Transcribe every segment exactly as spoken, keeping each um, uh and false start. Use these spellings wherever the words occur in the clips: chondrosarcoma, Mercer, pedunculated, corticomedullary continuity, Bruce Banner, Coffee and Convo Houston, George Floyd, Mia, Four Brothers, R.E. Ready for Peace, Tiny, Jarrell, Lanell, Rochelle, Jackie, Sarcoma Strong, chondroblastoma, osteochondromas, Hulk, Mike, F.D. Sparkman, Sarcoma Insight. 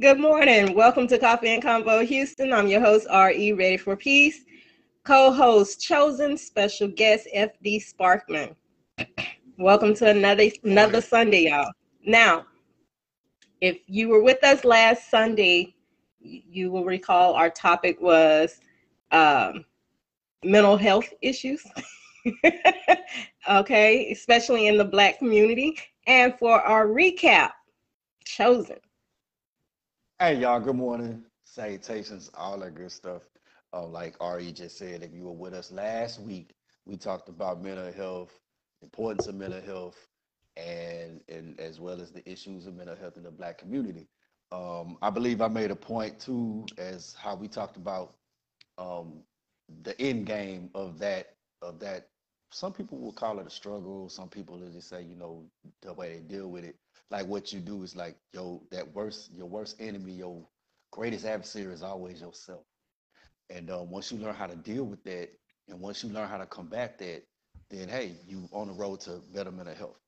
Good morning. Welcome to Coffee and Convo Houston. I'm your host, R E Ready for Peace. Co-host chosen, special guest, F D Sparkman. Welcome to another another Sunday, y'all. Now, if you were with us last Sunday, you will recall our topic was um, mental health issues. Okay, especially in the Black community. And for our recap, chosen. Hey, y'all. Good morning. Salutations, all that good stuff. Uh, like R E just said, if you were with us last week, we talked about mental health, importance of mental health, and, and as well as the issues of mental health in the Black community. Um, I believe I made a point, too, as how we talked about um, the end game of that, of that. Some people will call it a struggle. Some people will just say, you know, the way they deal with it. Like what you do is like, yo, that worst, your worst enemy, your greatest adversary is always yourself. And um, once you learn how to deal with that, and once you learn how to combat that, then hey, you on the road to better mental health.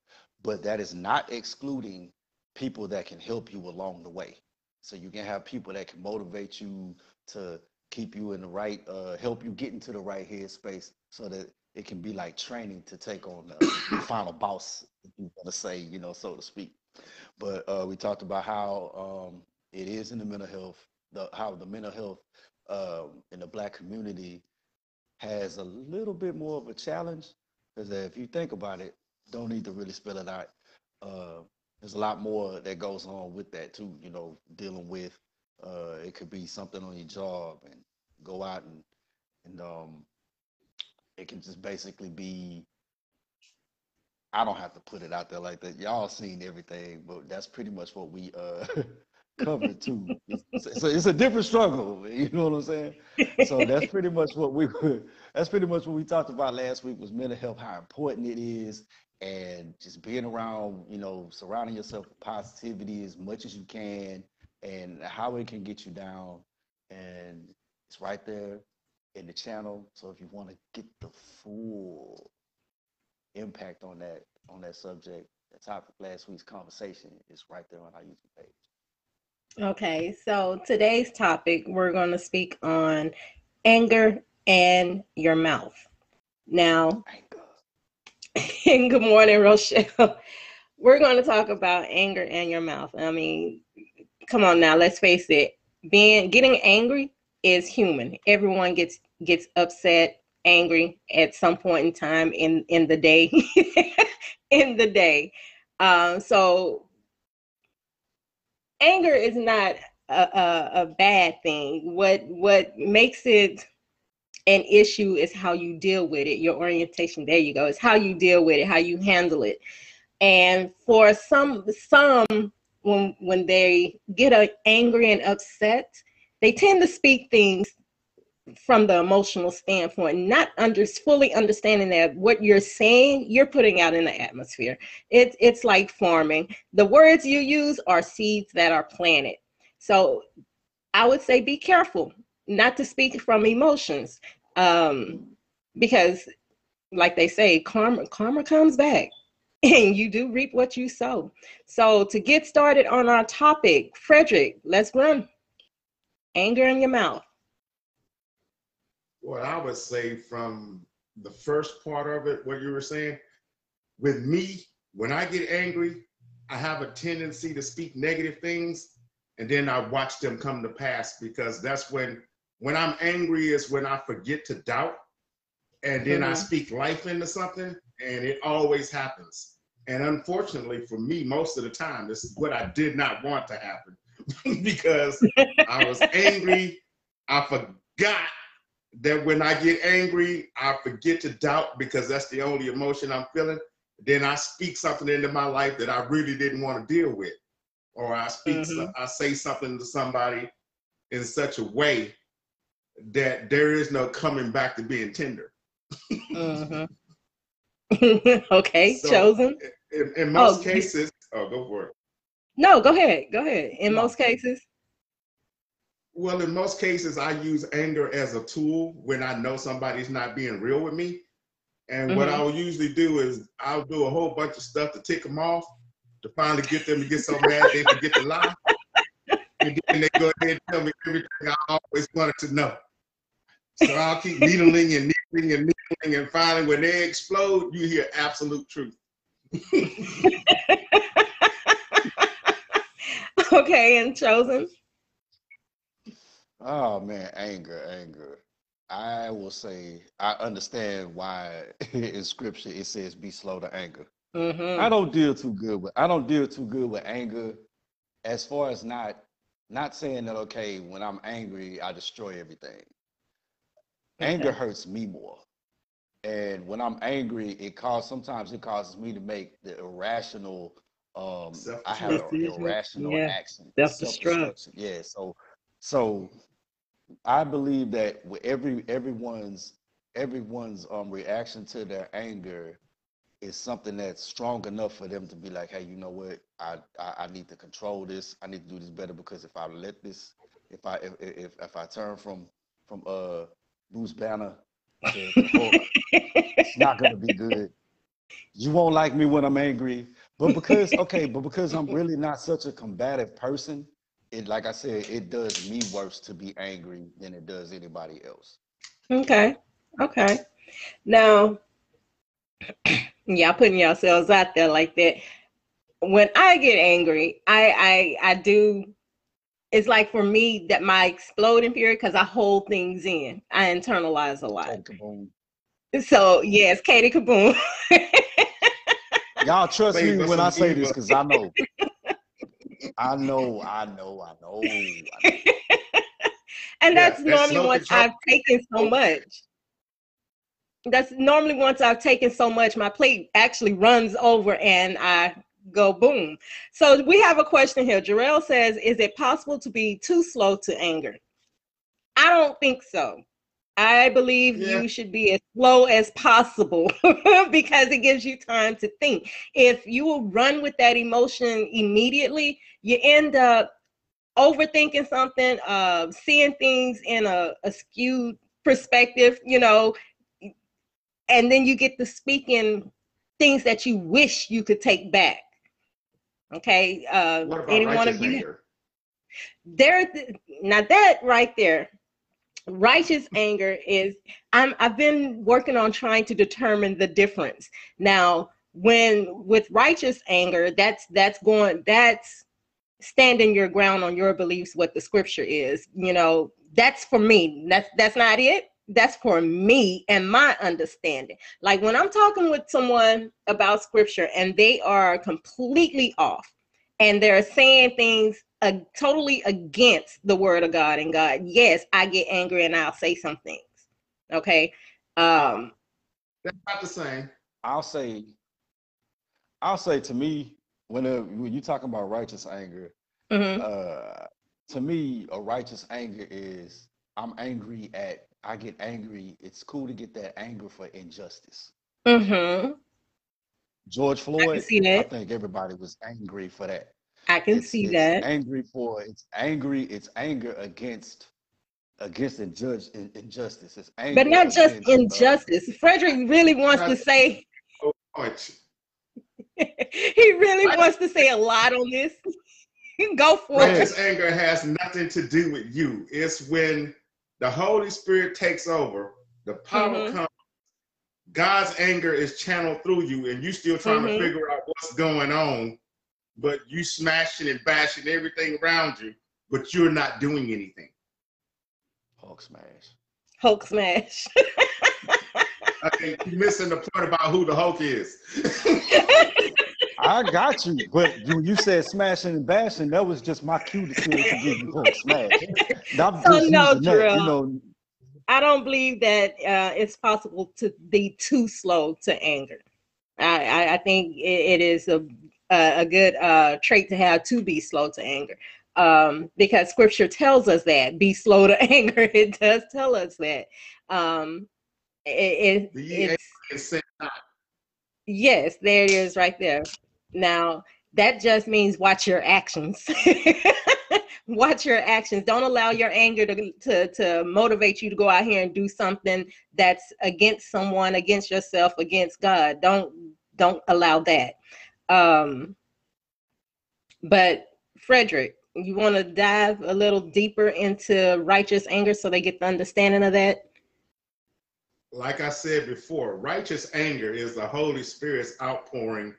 But that is not excluding people that can help you along the way. So you can have people that can motivate you to keep you in the right, uh, help you get into the right headspace, so that it can be like training to take on the final boss, if you want to say, you know, so to speak. But uh, we talked about how um, it is in the mental health, the, how the mental health Um, in the Black community has a little bit more of a challenge, because if you think about it, don't need to really spell it out. Uh, there's a lot more that goes on with that too, you know, dealing with, uh, it could be something on your job and go out and, and um, it can just basically be, I don't have to put it out there like that. Y'all seen everything, but that's pretty much what we, uh, covered too. So it's a different struggle, you know what I'm saying? So that's pretty much what we that's pretty much what we talked about last week, was mental health, how important it is, and just being around, you know, surrounding yourself with positivity as much as you can, and how it can get you down. And it's right there in the channel. So if you want to get the full impact on that on that subject, the topic last week's conversation is right there on our YouTube page. Okay, so today's topic, we're going to speak on anger and your mouth. Now, and good morning, Rochelle. We're going to talk about anger and your mouth. I mean, come on now, let's face it. Being getting angry is human. Everyone gets gets upset, angry at some point in time in in the day, in the day. Um, so. Anger is not a, a, a bad thing. What what makes it an issue is how you deal with it, your orientation. There you go. It's how you deal with it, how you handle it. And for some, some when when they get uh, angry and upset, they tend to speak things from the emotional standpoint, not under, fully understanding that what you're saying, you're putting out in the atmosphere. It, it's like farming. The words you use are seeds that are planted. So I would say be careful not to speak from emotions, um, because like they say, karma, karma comes back, and you do reap what you sow. So to get started on our topic, Frederick, let's run. Anger in your mouth. What I would say from the first part of it, what you were saying, with me, when I get angry, I have a tendency to speak negative things, and then I watch them come to pass, because that's when, when I'm angry is when I forget to doubt, and then mm-hmm. I speak life into something, and it always happens. And unfortunately for me, most of the time, this is what I did not want to happen, because I was angry, I forgot that when I get angry, I forget to doubt, because that's the only emotion I'm feeling. Then I speak something into my life that I really didn't want to deal with. Or I speak, mm-hmm. some, I say something to somebody in such a way that there is no coming back to being tender. uh-huh. Okay, so chosen. In, in most oh. cases, oh, go for it. No, go ahead, go ahead. In no. most cases. Well, in most cases, I use anger as a tool when I know somebody's not being real with me. And mm-hmm. what I'll usually do is I'll do a whole bunch of stuff to tick them off, to finally get them to get so mad they forget to lie. and then they go ahead and tell me everything I always wanted to know. So I'll keep needling and needling and needling, and finally when they explode, you hear absolute truth. Okay, and Chosen? Oh man, anger, anger. I will say I understand why in scripture it says be slow to anger. Mm-hmm. I don't deal too good with I don't deal too good with anger as far as not not saying that okay, when I'm angry, I destroy everything. Okay. Anger hurts me more. And when I'm angry, it causes sometimes it causes me to make the irrational um I have an irrational yeah. action. That's the struggle. Yeah, so so I believe that with every everyone's everyone's um reaction to their anger is something that's strong enough for them to be like, hey, you know what, I, I I need to control this. I need to do this better because if I let this, if I if if, if I turn from from uh Bruce Banner to Hulk, it's not gonna be good. You won't like me when I'm angry, but because okay, but because I'm really not such a combative person. It, like I said, it does me worse to be angry than it does anybody else. Okay, okay. Now, y'all putting yourselves out there like that. When I get angry, I I I do. It's like for me that my exploding period because I hold things in. I internalize a lot. So yes, Katie Kaboom. Y'all trust Wait, me when I say evil. This because I know. I know, I know, I know. I know. And that's yeah, normally that's once I've taken so much. That's normally once I've taken so much, my plate actually runs over and I go boom. So we have a question here. Jarrell says, is it possible to be too slow to anger? I don't think so. I believe yeah. you should be as slow as possible because it gives you time to think. If you will run with that emotion immediately, you end up overthinking something, uh, seeing things in a, a skewed perspective, you know, and then you get to speaking things that you wish you could take back. Okay. Uh, what about any one of you? Anger? There, now that right there. Righteous anger is I'm, I've been working on trying to determine the difference. Now, when with righteous anger, that's that's going that's standing your ground on your beliefs, what the scripture is. You know, that's for me. That's that's not it. That's for me and my understanding. Like when I'm talking with someone about scripture and they are completely off and they're saying things Uh, totally against the word of God and God. Yes, I get angry and I'll say some things. Okay. Um, That's not the same. I'll say, I'll say to me, when, uh, when you're talking about righteous anger, mm-hmm. uh, to me, a righteous anger is I'm angry at, I get angry. It's cool to get that anger for injustice. Mm-hmm. George Floyd, I, see that. I think everybody was angry for that. I can it's, see it's that angry for it's angry it's anger against against injudge, injustice it's anger but not just injustice uh, Frederick really wants to say so much. He really I, wants to say a lot on this. Go for righteous it. Anger has nothing to do with you. It's when the Holy Spirit takes over, the power mm-hmm. comes, God's anger is channeled through you and you still trying mm-hmm. to figure out what's going on. But you smashing and bashing everything around you, but you're not doing anything. Hulk smash. Hulk smash. I think you're missing the point about who the Hulk is. I got you, but when you said smashing and bashing, that was just my cue to give you Hulk smash. I'm so no, Jarrell, you know, I don't believe that uh, it's possible to be too slow to anger. I, I, I think it, it is a Uh, a good uh, trait to have, to be slow to anger, um, because scripture tells us that be slow to anger. It does tell us that. Um, it, it, the it's, yes, there it is right there. Now, that just means watch your actions. Watch your actions. Don't allow your anger to, to, to motivate you to go out here and do something that's against someone, against yourself, against God. Don't, don't allow that. Um, but Frederick, You want to dive a little deeper into righteous anger so they get the understanding of that? Like I said before, righteous anger is the Holy Spirit's outpouring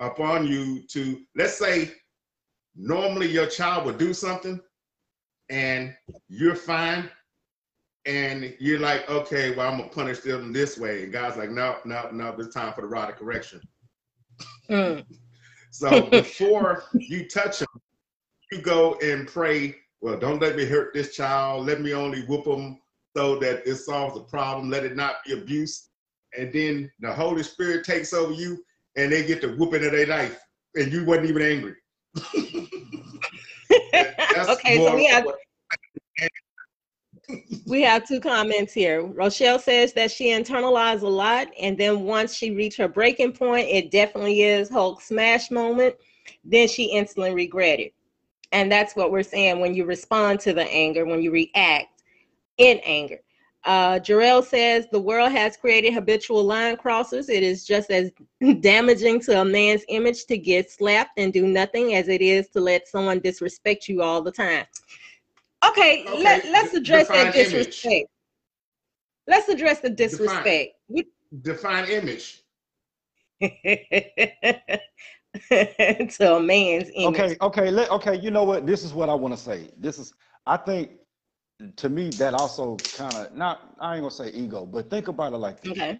upon you to, let's say, normally your child would do something and you're fine. And you're like, okay, well, I'm going to punish them this way. And God's like, no, no, no, it's time for the rod of correction. Mm. So before you touch them, you go and pray, well, don't let me hurt this child. Let me only whoop them so that it solves the problem. Let it not be abuse. And then the Holy Spirit takes over you and they get the whooping of their life. And you wasn't even angry. That's okay, so we have... We have two comments here. Rochelle says that she internalized a lot, and then once she reached her breaking point, it definitely is Hulk smash moment, then she instantly regretted. And that's what we're saying, when you respond to the anger, when you react in anger. Uh, Jarrell says the world has created habitual line crossers. It is just as damaging to a man's image to get slapped and do nothing as it is to let someone disrespect you all the time. Okay, okay, let, let's address that disrespect. Image. Let's address the disrespect. Define, define image. To a man's image. Okay, okay, let, okay. You know what? This is what I want to say. This is, I think, to me, that also kind of, not, I ain't going to say ego, but think about it like this. Okay.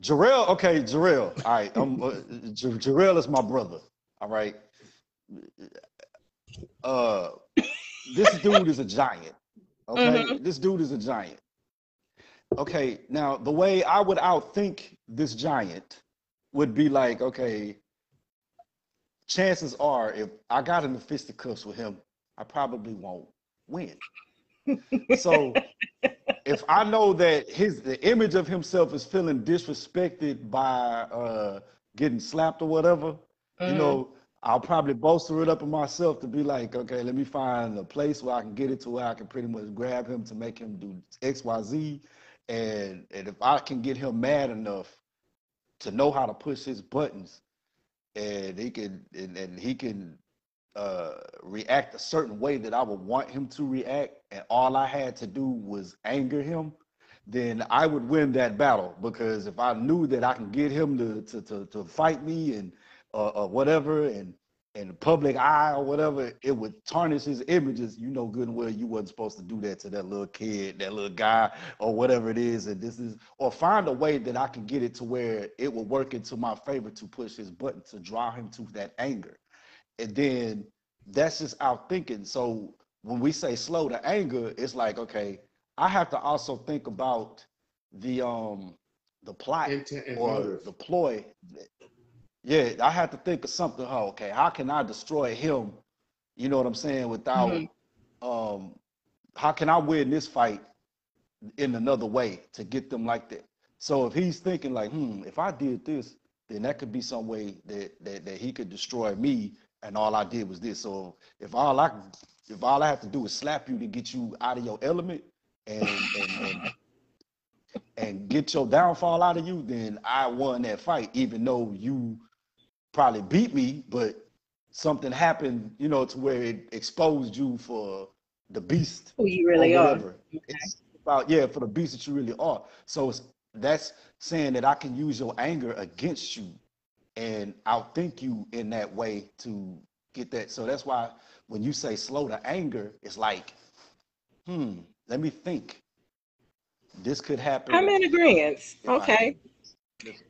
Jarrell, okay, Jarrell. All right, I'm, uh, Jarrell is my brother. All right. Uh... This dude is a giant. Okay. Mm-hmm. This dude is a giant. Okay. Now, the way I would outthink this giant would be like, okay, chances are if I got in the fisticuffs with him, I probably won't win. So if I know that his the image of himself is feeling disrespected by uh getting slapped or whatever, mm-hmm. you know, I'll probably bolster it up in myself to be like, okay, let me find a place where I can get it to where I can pretty much grab him to make him do X Y Z. And, and if I can get him mad enough to know how to push his buttons and he can, and, and he can uh, react a certain way that I would want him to react, and all I had to do was anger him, then I would win that battle. Because if I knew that I can get him to, to, to, to fight me and Or, or whatever, and in the public eye or whatever, it would tarnish his images. You know good and well you wasn't supposed to do that to that little kid, that little guy, or whatever it is. And this is, or find a way that I can get it to where it will work into my favor to push his button, to draw him to that anger. And then that's just our thinking. So when we say slow to anger, it's like, okay, I have to also think about the um the plot or the ploy. Yeah, I had to think of something. Oh, okay, how can I destroy him? You know what I'm saying? Without, mm-hmm. um, how can I win this fight in another way to get them like that? So if he's thinking like, hmm, if I did this, then that could be some way that that, that he could destroy me, and all I did was this. So if all I if all I have to do is slap you to get you out of your element and and, and and get your downfall out of you, then I won that fight, even though you probably beat me, but something happened, you know, to where it exposed you for the beast who you really are. It's about, yeah, for the beast that you really are. So it's, that's saying that I can use your anger against you and outthink you in that way to get that. So that's why when you say slow to anger, it's like, hmm, let me think. This could happen. I'm in agreement. Okay.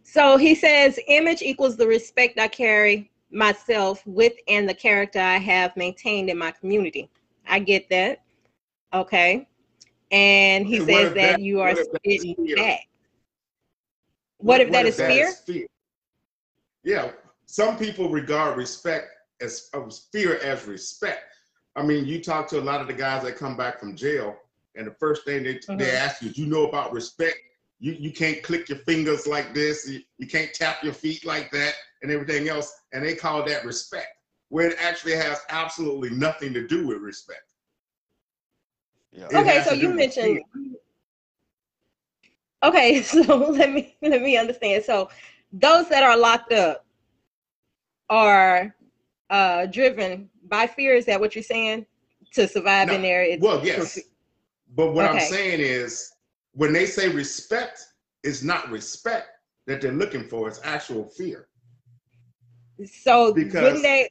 So he says, image equals the respect I carry myself with and the character I have maintained in my community. I get that. Okay. And he says that you are spitting back. What if that is fear? Yeah. Some people regard respect as uh, fear as respect. I mean, you talk to a lot of the guys that come back from jail, and the first thing they, mm-hmm. they ask you, you know about respect? You you can't click your fingers like this. You, you can't tap your feet like that and everything else. And they call that respect, where it actually has absolutely nothing to do with respect. Yeah. Okay, so you mentioned. Fear. Okay, so let me let me understand. So those that are locked up are uh, driven by fear? Is that what you're saying? To survive no. in there? It's well, yes. But what okay. I'm saying is, when they say respect, it's not respect that they're looking for. It's actual fear. So because they...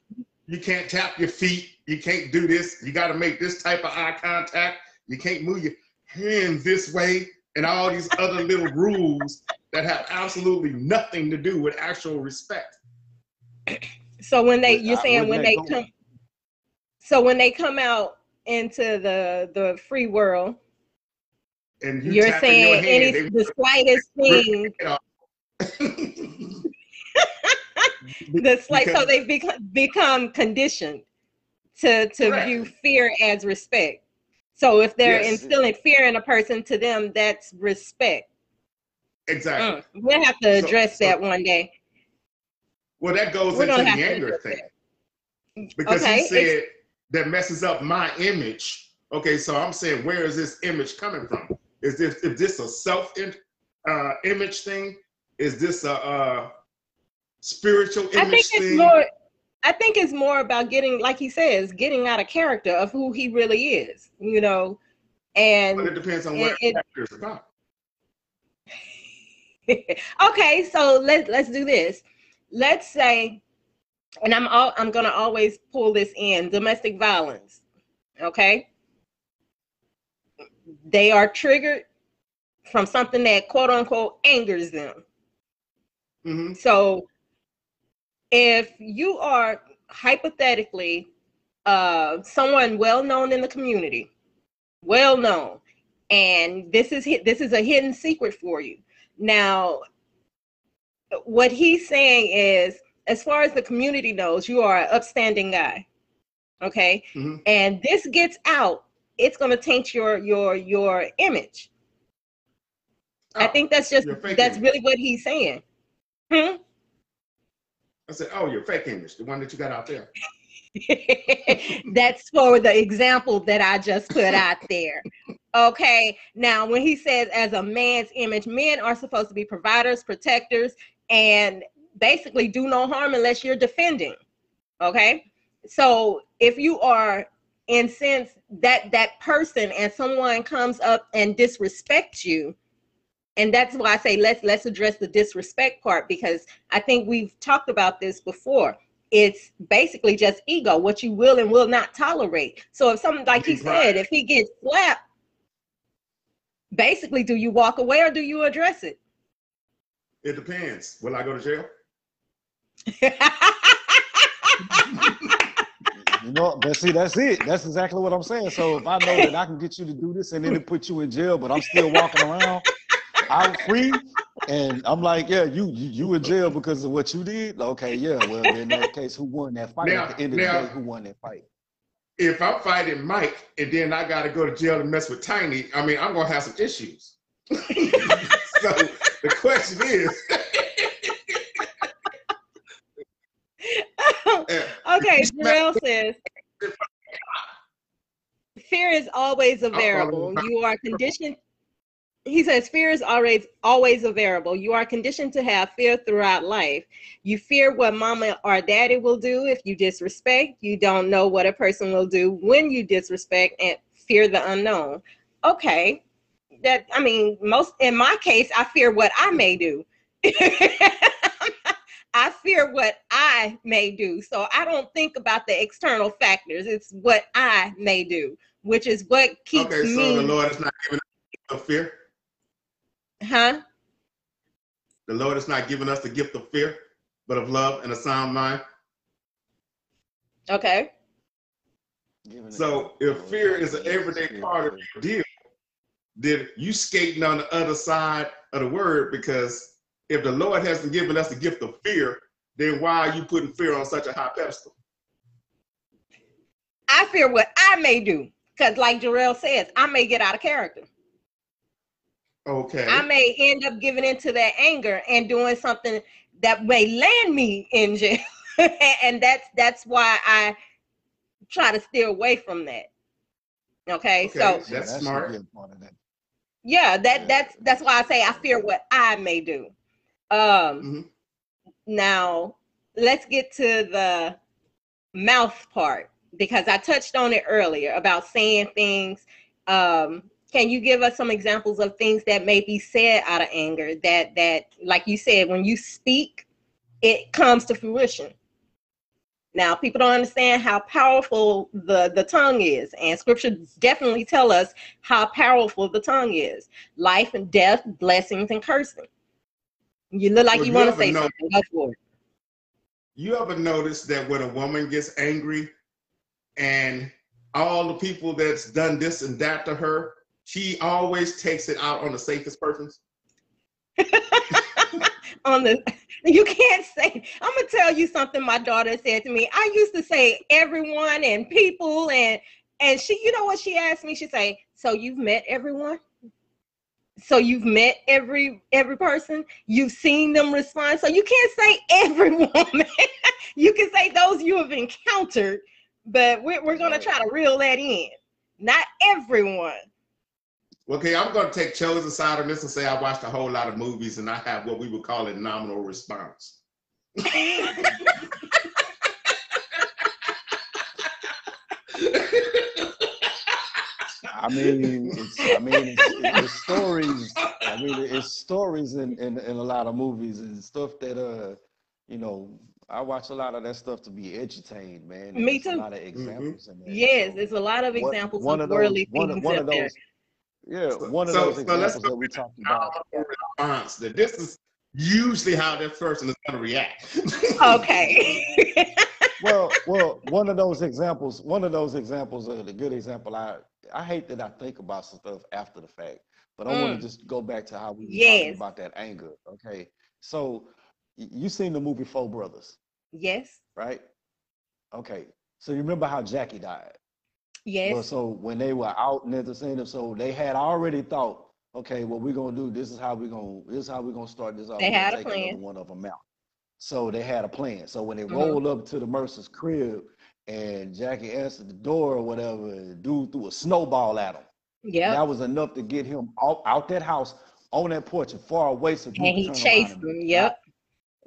you can't tap your feet. You can't do this. You got to make this type of eye contact. You can't move your hand this way and all these other little rules that have absolutely nothing to do with actual respect. So when they, you're saying when they come, so when they come out into the the free world, and you you're saying your any the slightest thing, the slight, so they've become become conditioned to to correct. view fear as respect. So if they're yes. instilling fear in a person, to them that's respect. Exactly. Mm. We'll have to address so, so, that one day. Well, that goes We're into the anger thing. Because okay. he said it's, that messes up my image. Okay, so I'm saying, where is this image coming from? Is this, is this a self-image uh, image thing? Is this a uh, spiritual image I think it's thing? More, I think it's more about getting, like he says, getting out of character of who he really is, you know? And but it depends on what it, character is about. Okay, so let's let's do this. Let's say, and I'm all I'm gonna always pull this in, domestic violence. Okay, they are triggered from something that quote unquote angers them. Mm-hmm. So if you are hypothetically uh, someone well known in the community, well known, and this is this is a hidden secret for you. Now, what he's saying is, as far as the community knows, you are an upstanding guy, okay? Mm-hmm. And this gets out, it's going to taint your your your image. Oh, I think that's just that's really what he's saying. Hmm? I said, oh, your fake image, the one that you got out there. That's for the example that I just put out there. Okay, now when he says as a man's image, men are supposed to be providers, protectors, and basically do no harm unless you're defending. Okay, so if you are, in sense that that person and someone comes up and disrespects you, and that's why I say let's let's address the disrespect part, because I think we've talked about this before. It's basically just ego, what you will and will not tolerate. So if something, like he said, if he gets slapped, basically, do you walk away or do you address it? It depends. Will I go to jail? You know, but see, that's it. That's exactly what I'm saying. So if I know that I can get you to do this and then it put you in jail, but I'm still walking around, I'm free, and I'm like, yeah, you, you you in jail because of what you did? Okay, yeah, well, in that case, who won that fight? Now, at the end of now, the day, who won that fight? If I'm fighting Mike and then I got to go to jail and mess with Tiny, I mean, I'm going to have some issues. So the question is... Okay, Jarrell says, fear is always a variable. You are conditioned... He says, fear is always, always a variable. You are conditioned to have fear throughout life. You fear what mama or daddy will do if you disrespect. You don't know what a person will do when you disrespect, and fear the unknown. Okay. That, I mean, most, in my case, I fear what I may do. I fear what I may do. So I don't think about the external factors. It's what I may do, which is what keeps me. Okay, so me the Lord is not giving up fear. Huh? The Lord is not giving us the gift of fear, but of love and a sound mind. Okay. So if fear is an everyday part of your deal, then you skating on the other side of the word, because if the Lord hasn't given us the gift of fear, then why are you putting fear on such a high pedestal? I fear what I may do, because like Jarrell says, I may get out of character. Okay. I may end up giving into that anger and doing something that may land me in jail. And that's that's why I try to steer away from that. Okay, okay. So yeah, that's smart. Yeah, that yeah. that's that's why I say I fear what I may do. Um mm-hmm. Now let's get to the mouth part. because I touched on it earlier about saying things. Um, can you give us some examples of things that may be said out of anger that, that, like you said, when you speak, it comes to fruition? Now, people don't understand how powerful the, the tongue is, and scriptures definitely tell us how powerful the tongue is. Life and death, blessings and cursing. You look like well, you want to say noticed, something, go for it. You ever notice that when a woman gets angry and all the people that's done this and that to her, she always takes it out on the safest persons? On the you can't say. I'm gonna tell you something my daughter said to me. I used to say everyone and people, and and she, you know what she asked me? She say, so you've met everyone? So you've met every every person? You've seen them respond? So you can't say every woman. You can say those you have encountered, but we're, we're gonna try to reel that in. Not everyone. Okay, I'm going to take Chosen side on this and say I watched a whole lot of movies and I have what we would call a nominal response. I mean, it's, I mean, it's, it's stories. I mean, it's stories in, in, in a lot of movies and stuff that, uh, you know, I watch a lot of that stuff to be entertained, man. Me too. There's a lot of examples. Mm-hmm. in that. Yes, so there's a lot of examples one, of worldly things out there. Of those, Yeah, so, one of so, those so let's that we talked about. Response that this is usually how this person is going to react. Okay. well, well, one of those examples, one of those examples, are the good example. I I hate that I think about some stuff after the fact, but I mm. want to just go back to how we were yes. talking about that anger. Okay, so you seen the movie Four Brothers? Yes. Right. Okay, so you remember how Jackie died? Yes. Well, so when they were out and at the scene, so they had already thought, okay, what we're gonna do, this is how we're gonna this is how we're gonna start this off. They had a plan. One of them out. So they had a plan. So when they mm-hmm. rolled up to the Mercer's crib and Jackie answered the door or whatever, the dude threw a snowball at him. Yeah. That was enough to get him out, out that house on that porch and far away. So and he chased him. And, yep.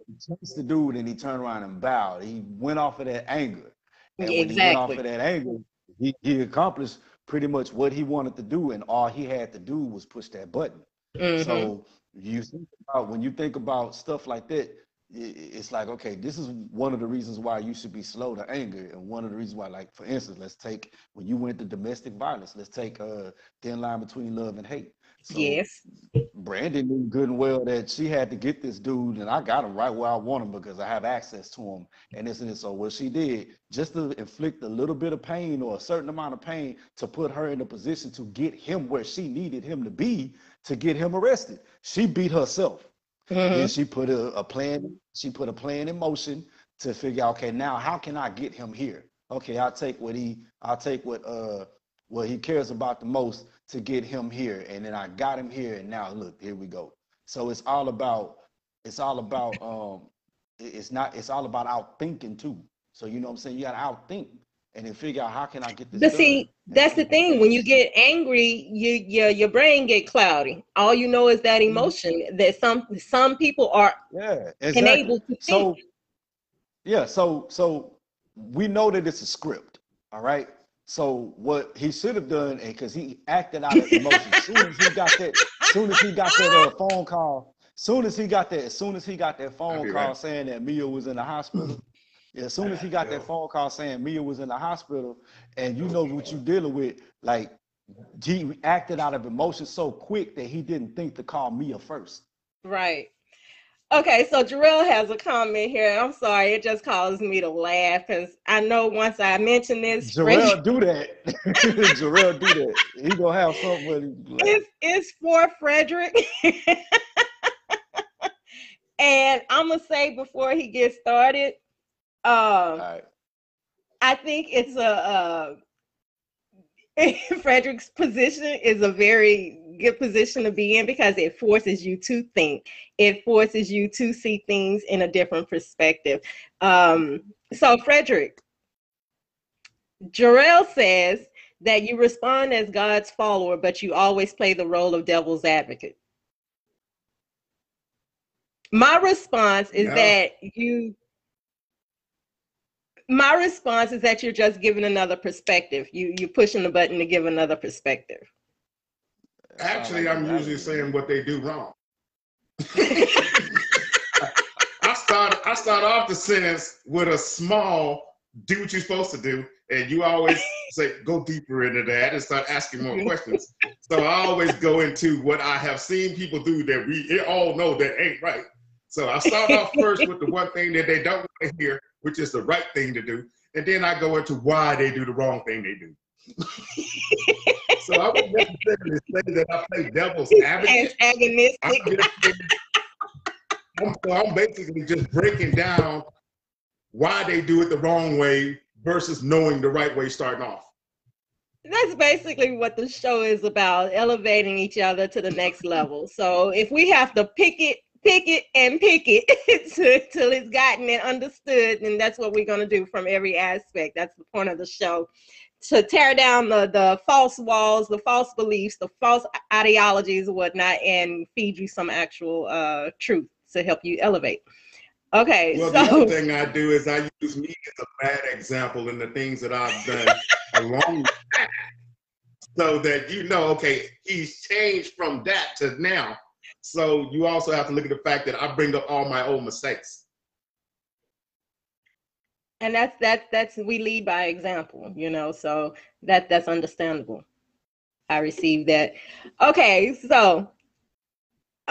He chased the dude and he turned around and bowed. He went off of that anger. And yeah, when exactly. he went off of that anger. He, he accomplished pretty much what he wanted to do, and all he had to do was push that button. Mm-hmm. So you think about, when you think about stuff like that, it's like, okay, this is one of the reasons why you should be slow to anger, and one of the reasons why, like, for instance, let's take, when you went to domestic violence, let's take a uh, thin line between love and hate. So yes. Brandon knew good and well that she had to get this dude, and I got him right where I want him because I have access to him, and this and this. So what she did, just to inflict a little bit of pain or a certain amount of pain to put her in a position to get him where she needed him to be to get him arrested. She beat herself. Mm-hmm. And she put a, a plan. She put a plan in motion to figure out, okay, now how can I get him here? Okay, I'll take what he, I'll take what, uh, what he cares about the most to get him here, and then I got him here, and now look, here we go. So it's all about, it's all about, um, it's not, it's all about outthinking too. So you know what I'm saying? You gotta outthink and then figure out how can I get this but done. See, that's the thing. When you get angry, you, your your brain get cloudy. All you know is that emotion mm-hmm. that some some people are yeah, exactly. unable to think. So, yeah, so so we know that it's a script, all right? So what he should have done, and because he acted out of emotion, as soon as he got that, soon as he got that uh, phone call, soon as he got that, as soon as he got that phone call right. saying that Mia was in the hospital, as soon as he got that phone call saying Mia was in the hospital, and you know what you're dealing with, like he acted out of emotion so quick that he didn't think to call Mia first. Right. Okay, so Jarrell has a comment here. I'm sorry, it just caused me to laugh because I know once I mention this, Jarrell do that. Jarrell do that. He gonna have something with him. It's, it's for Frederick. And I'm gonna say before he gets started, um, All right. I think it's a uh, Frederick's position is a very good position to be in because it forces you to think. It forces you to see things in a different perspective. Um, so Frederick, Jarrell says that you respond as God's follower, but you always play the role of devil's advocate. My response is no. that you my response is that you're just giving another perspective. You, you're pushing the button to give another perspective. Actually, I'm usually saying what they do wrong. I start I start off the sentence with a small, do what you're supposed to do, and you always say, go deeper into that and start asking more questions. So I always go into what I have seen people do that we all know that ain't right. So I start off first with the one thing that they don't want to hear, which is the right thing to do, and then I go into why they do the wrong thing they do. So I would necessarily say that I play devil's advocate. Agonistic. I'm, so I'm basically just breaking down why they do it the wrong way versus knowing the right way starting off. That's basically what the show is about, elevating each other to the next level. So if we have to pick it, pick it, and pick it till it's gotten and understood, then that's what we're going to do from every aspect. That's the point of the show. To tear down the, the false walls, the false beliefs, the false ideologies and whatnot, and feed you some actual uh, truth to help you elevate. Okay, well, so. The other thing I do is I use me as a bad example in the things that I've done along with that, so that you know, okay, he's changed from that to now. So you also have to look at the fact that I bring up all my old mistakes. And that's that that's we lead by example, you know, so that that's understandable. I received that. Okay, so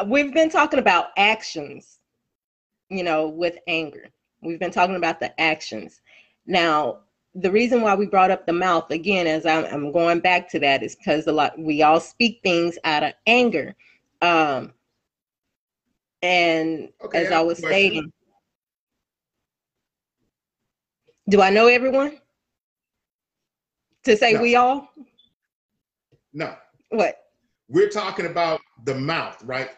we've been talking about actions, you know, with anger. We've been talking about the actions. Now, the reason why we brought up the mouth again, as I'm, I'm going back to that, is because a lot we all speak things out of anger. Um, and okay, as I was stating. Do I know everyone? To say no. We all? No. What? We're talking about the mouth, right?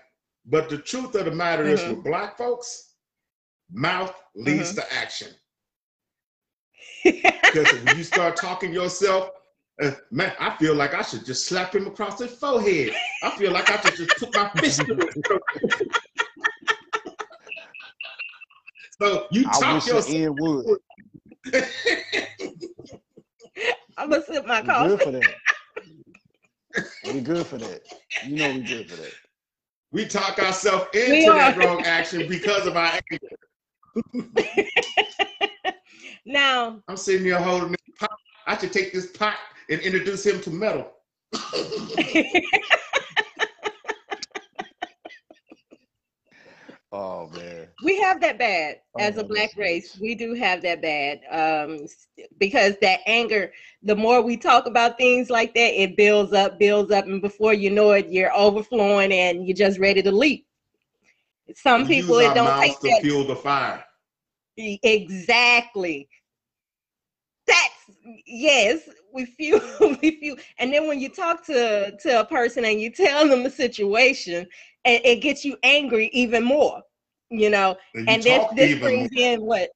But the truth of the matter mm-hmm. is, with black folks, mouth leads mm-hmm. to action. Because when you start talking yourself, uh, man, I feel like I should just slap him across his forehead. I feel like I should just put my fist in his throat. So you talk I wish yourself. It would. I'm gonna sip my coffee. We good for that. We good for that. You know we good for that. We talk ourselves into that wrong action because of our anger. Now I'm sitting here holding this pot. I should take this pot and introduce him to metal. Oh man, we have that bad oh, as a black race. We do have that bad um, because that anger. The more we talk about things like that, it builds up, builds up, and before you know it, you're overflowing and you're just ready to leap. Some we people use our it don't take to that. Fuel the fire. Exactly. That's yes. We fuel. We fuel. And then when you talk to to a person and you tell them the situation. It gets you angry even more, you know, and, you and this, this brings more. in what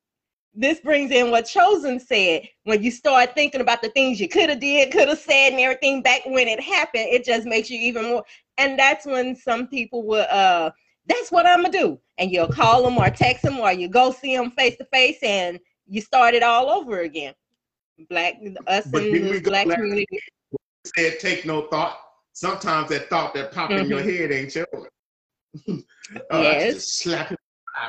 this brings in what Chosen said. When you start thinking about the things you could have did, could have said and everything back when it happened, it just makes you even more. And that's when some people will, uh, that's what I'm going to do. And you'll call them or text them or you go see them face to face and you start it all over again. Black, us in the black community. Said take no thought. Sometimes that thought that popped mm-hmm. in your head ain't your own. Oh, yes. Just slap him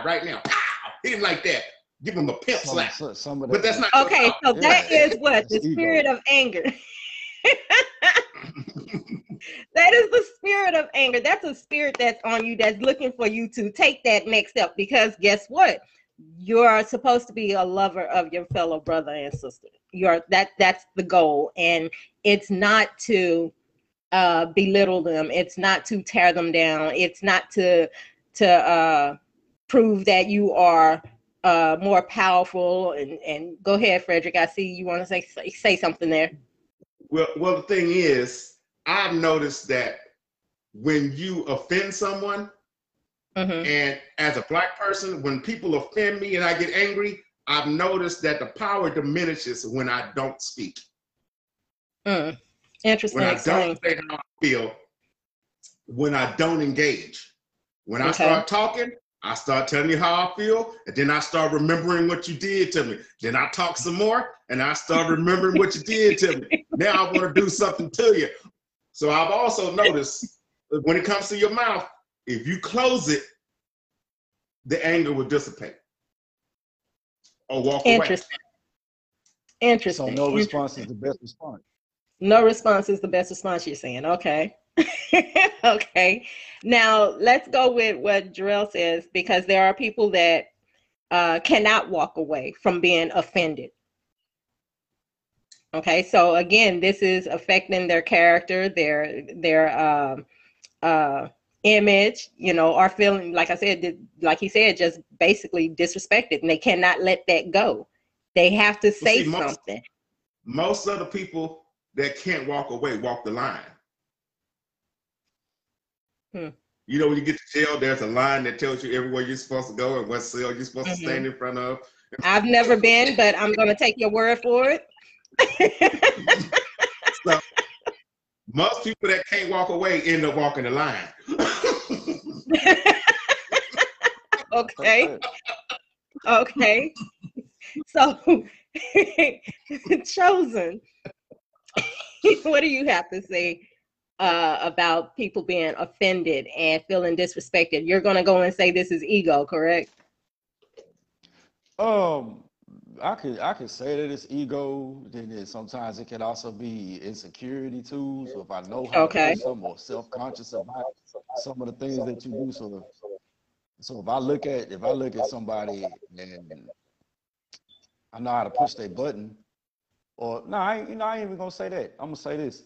right now. Pow! Hit him like that. Give him a pimp slap. Some, some but that's not okay. So that yeah. is what the spirit of anger. That is the spirit of anger. That's a spirit that's on you. That's looking for you to take that next step. Because guess what? You are supposed to be a lover of your fellow brother and sister. You are that. That's the goal, and it's not to. Uh, belittle them. It's not to tear them down. It's not to to uh, prove that you are uh, more powerful. And, and go ahead, Frederick. I see you want to say, say say something there. Well, well, the thing is, I've noticed that when you offend someone, mm-hmm. and as a black person, when people offend me and I get angry, I've noticed that the power diminishes when I don't speak. Mm. Interesting. When I don't say how I feel, when I don't engage, when okay. I start talking, I start telling you how I feel, and then I start remembering what you did to me. Then I talk some more, and I start remembering what you did to me. Now I want to do something to you. So I've also noticed that when it comes to your mouth, if you close it, the anger will dissipate or walk away. Interesting. Interesting. So no response is the best response. No response is the best response, you're saying. Okay. Okay. Now let's go with what Jarrell says, because there are people that uh, cannot walk away from being offended. Okay. So again, this is affecting their character, their, their um, uh, image, you know, or feeling, like I said, like he said, just basically disrespected, and they cannot let that go. They have to say well, see, something. Most, most of the people that can't walk away walk the line. Hmm. You know, when you get to jail, there's a line that tells you everywhere you're supposed to go and what cell you're supposed mm-hmm. to stand in front of. I've never been, but I'm going to take your word for it. So, most people that can't walk away end up walking the line. Okay. Okay. So, Chosen, what do you have to say Uh, about people being offended and feeling disrespected? You're gonna go and say this is ego, correct? Um, I could I could say that it's ego. Then it, sometimes it can also be insecurity too. So if I know how okay. to do something, or self-conscious about some of the things that you do, so if, so if I look at if I look at somebody and I know how to push their button, or no, nah, I you know I ain't even gonna say that. I'm gonna say this.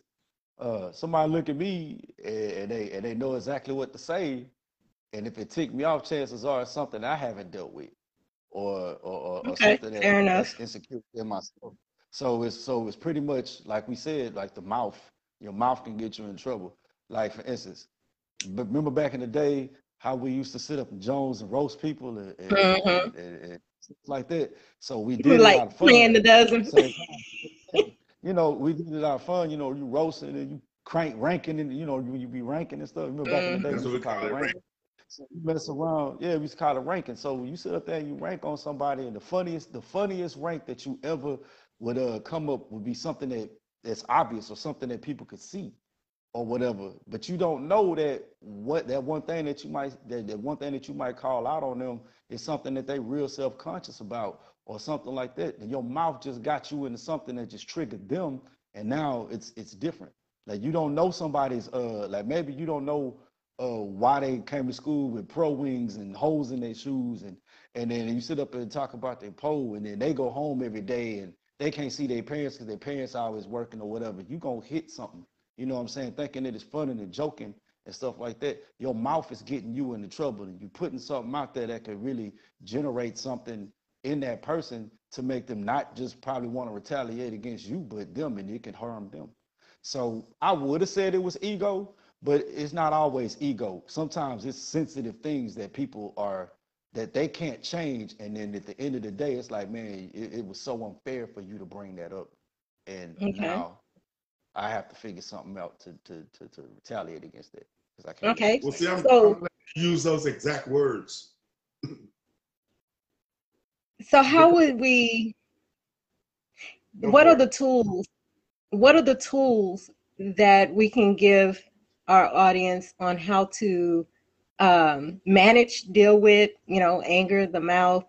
Uh, somebody look at me and they and they know exactly what to say, and if it tick me off, chances are it's something I haven't dealt with, or or, or, okay, or something that, that's insecure in myself. So it's so it's pretty much like we said, like the mouth. Your mouth can get you in trouble. Like for instance, but remember back in the day how we used to sit up in Jones and roast people and, and, mm-hmm. and, and, and like that. So we did like a lot of fun. Playing the dozen. So, you know, we did it out of fun, you know, you roasting and you crank ranking and, you know, you, you be ranking and stuff. Remember back in the day, mm-hmm. we used to call it ranking. So you mess around, yeah, we used to call it ranking. So you sit up there and you rank on somebody, and the funniest, the funniest rank that you ever would uh, come up would be something that, that's obvious or something that people could see or whatever. But you don't know that what that one thing that you might, that, that one thing that you might call out on them is something that they real self-conscious about, or something like that. And your mouth just got you into something that just triggered them, and now it's it's different. Like you don't know somebody's, uh, like maybe you don't know uh, why they came to school with pro wings and holes in their shoes, and and then you sit up and talk about their pole, and then they go home every day and they can't see their parents because their parents are always working or whatever. You gonna hit something, you know what I'm saying? Thinking that it's fun and joking and stuff like that. Your mouth is getting you into trouble, and you putting something out there that could really generate something in that person to make them not just probably want to retaliate against you, but them, and it can harm them. So I would have said it was ego, but it's not always ego. Sometimes it's sensitive things that people are, that they can't change. And then at the end of the day, it's like, man, it, it was so unfair for you to bring that up. And okay. now I have to figure something out to, to, to, to retaliate against it. Because I can't. Okay. Well, see, I'm, so, I'm glad you use those exact words. So how would we, what are the tools, what are the tools that we can give our audience on how to um, manage, deal with, you know, anger, the mouth?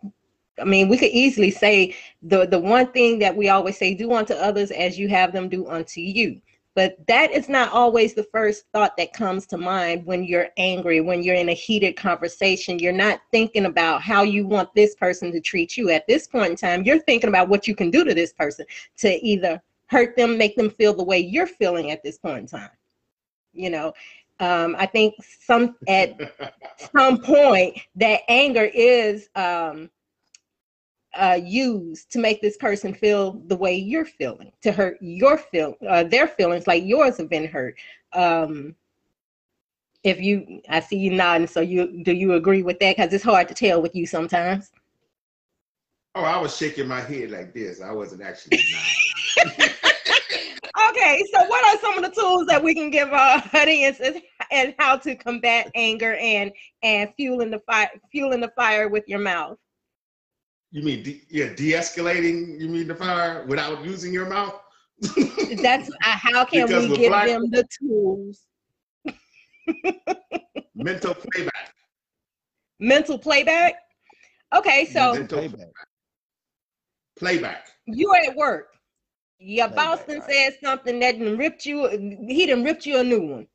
I mean, we could easily say the, the one thing that we always say, do unto others as you have them do unto you. But that is not always the first thought that comes to mind when you're angry, when you're in a heated conversation. You're not thinking about how you want this person to treat you. At this point in time, you're thinking about what you can do to this person to either hurt them, make them feel the way you're feeling at this point in time. You know, um, I think some at some point that anger is um, Uh, used to make this person feel the way you're feeling, to hurt your feel uh, their feelings, like yours have been hurt. Um, if you, I see you nodding, so you do you agree with that? Because it's hard to tell with you sometimes. Oh, I was shaking my head like this. I wasn't actually nodding. Okay, so what are some of the tools that we can give our audience as, and how to combat anger and and fueling the fire, fueling the fire with your mouth. You mean de yeah, de-escalating? You mean the fire without using your mouth? That's uh, how can because we give black them the tools? Mental playback. Mental playback. Okay, so mental playback. Playback. You at work. Your boss done said something that done ripped you. He done ripped you a new one,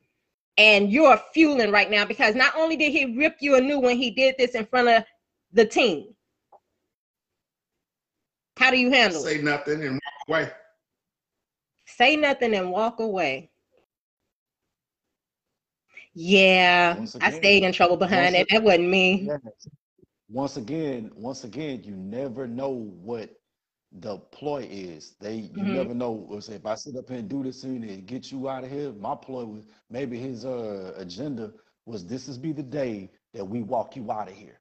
and you're fueling right now because not only did he rip you a new one, he did this in front of the team. How do you handle it? Say nothing and walk away. Say nothing and walk away. Yeah, again, I stayed in trouble behind it. That wasn't me. Once again, once again, you never know what the ploy is. They you mm-hmm. never know. Say if I sit up here and do this and it get you out of here, my ploy was maybe his uh, agenda was this is be the day that we walk you out of here.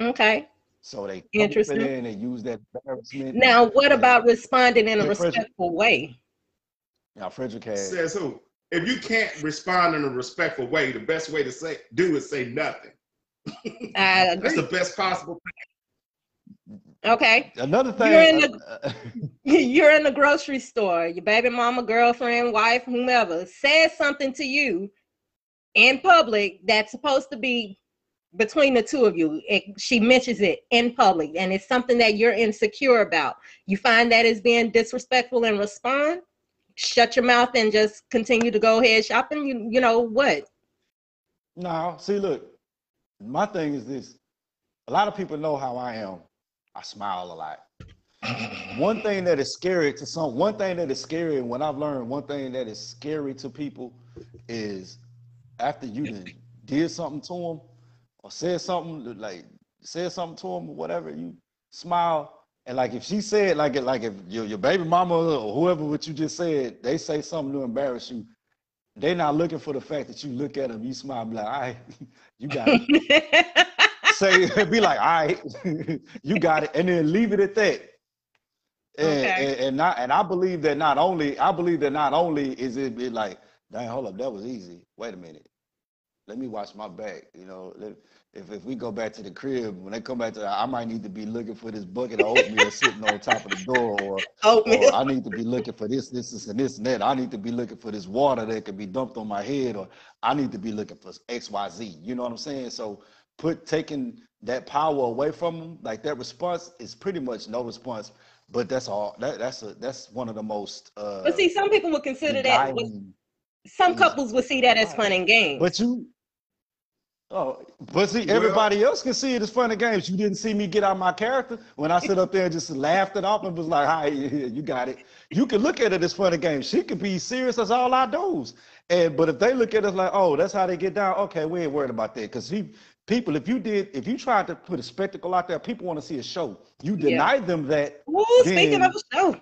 Okay. So they interesting. Come in and use that embarrassment. Now, what about responding in a respectful way? Now, Frederick has says who? If you can't respond in a respectful way, the best way to say do is say nothing. I agree. That's the best possible thing. Okay. Another thing. You're in the, you're in the grocery store. Your baby mama, girlfriend, wife, whomever says something to you in public that's supposed to be between the two of you, it, she mentions it in public, and it's something that you're insecure about. You find that as being disrespectful and respond, shut your mouth and just continue to go ahead shopping. You, you know what? No, see, look, my thing is this. A lot of people know how I am. I smile a lot. One thing that is scary to some, one thing that is scary, and what I've learned, one thing that is scary to people is after you done did something to them, or said something like said something to him or whatever, you smile. And like if she said, like like if your, your baby mama or whoever what you just said, they say something to embarrass you, they're not looking for the fact that you look at them, you smile, be like, all right, you got it. Say be like, all right, you got it, and then leave it at that. And okay. and, and not and I believe that not only I believe that not only is it be like, dang, hold up, that was easy. Wait a minute. Let me watch my back, you know. If if we go back to the crib, when they come back to, the, I might need to be looking for this bucket of oatmeal sitting on top of the door, or, or I need to be looking for this, this, this, and this, and that. I need to be looking for this water that could be dumped on my head, or I need to be looking for X, Y, Z. You know what I'm saying? So, put taking that power away from them, like that response is pretty much no response. But that's all. That that's a that's one of the most. Uh, but see, some people would consider that. Some couples would see that as fun and games. But you, oh, but see, everybody well, else can see it as fun and games. You didn't see me get out my character when I sit up there and just laughed it off and was like, "Hi, you got it." You can look at it as fun and games. She could be serious as all I does. And but if they look at us like, "Oh, that's how they get down," okay, we ain't worried about that because he. People, if you did, if you tried to put a spectacle out there, people want to see a show. You deny yeah. them that. Ooh, then, speaking of a show,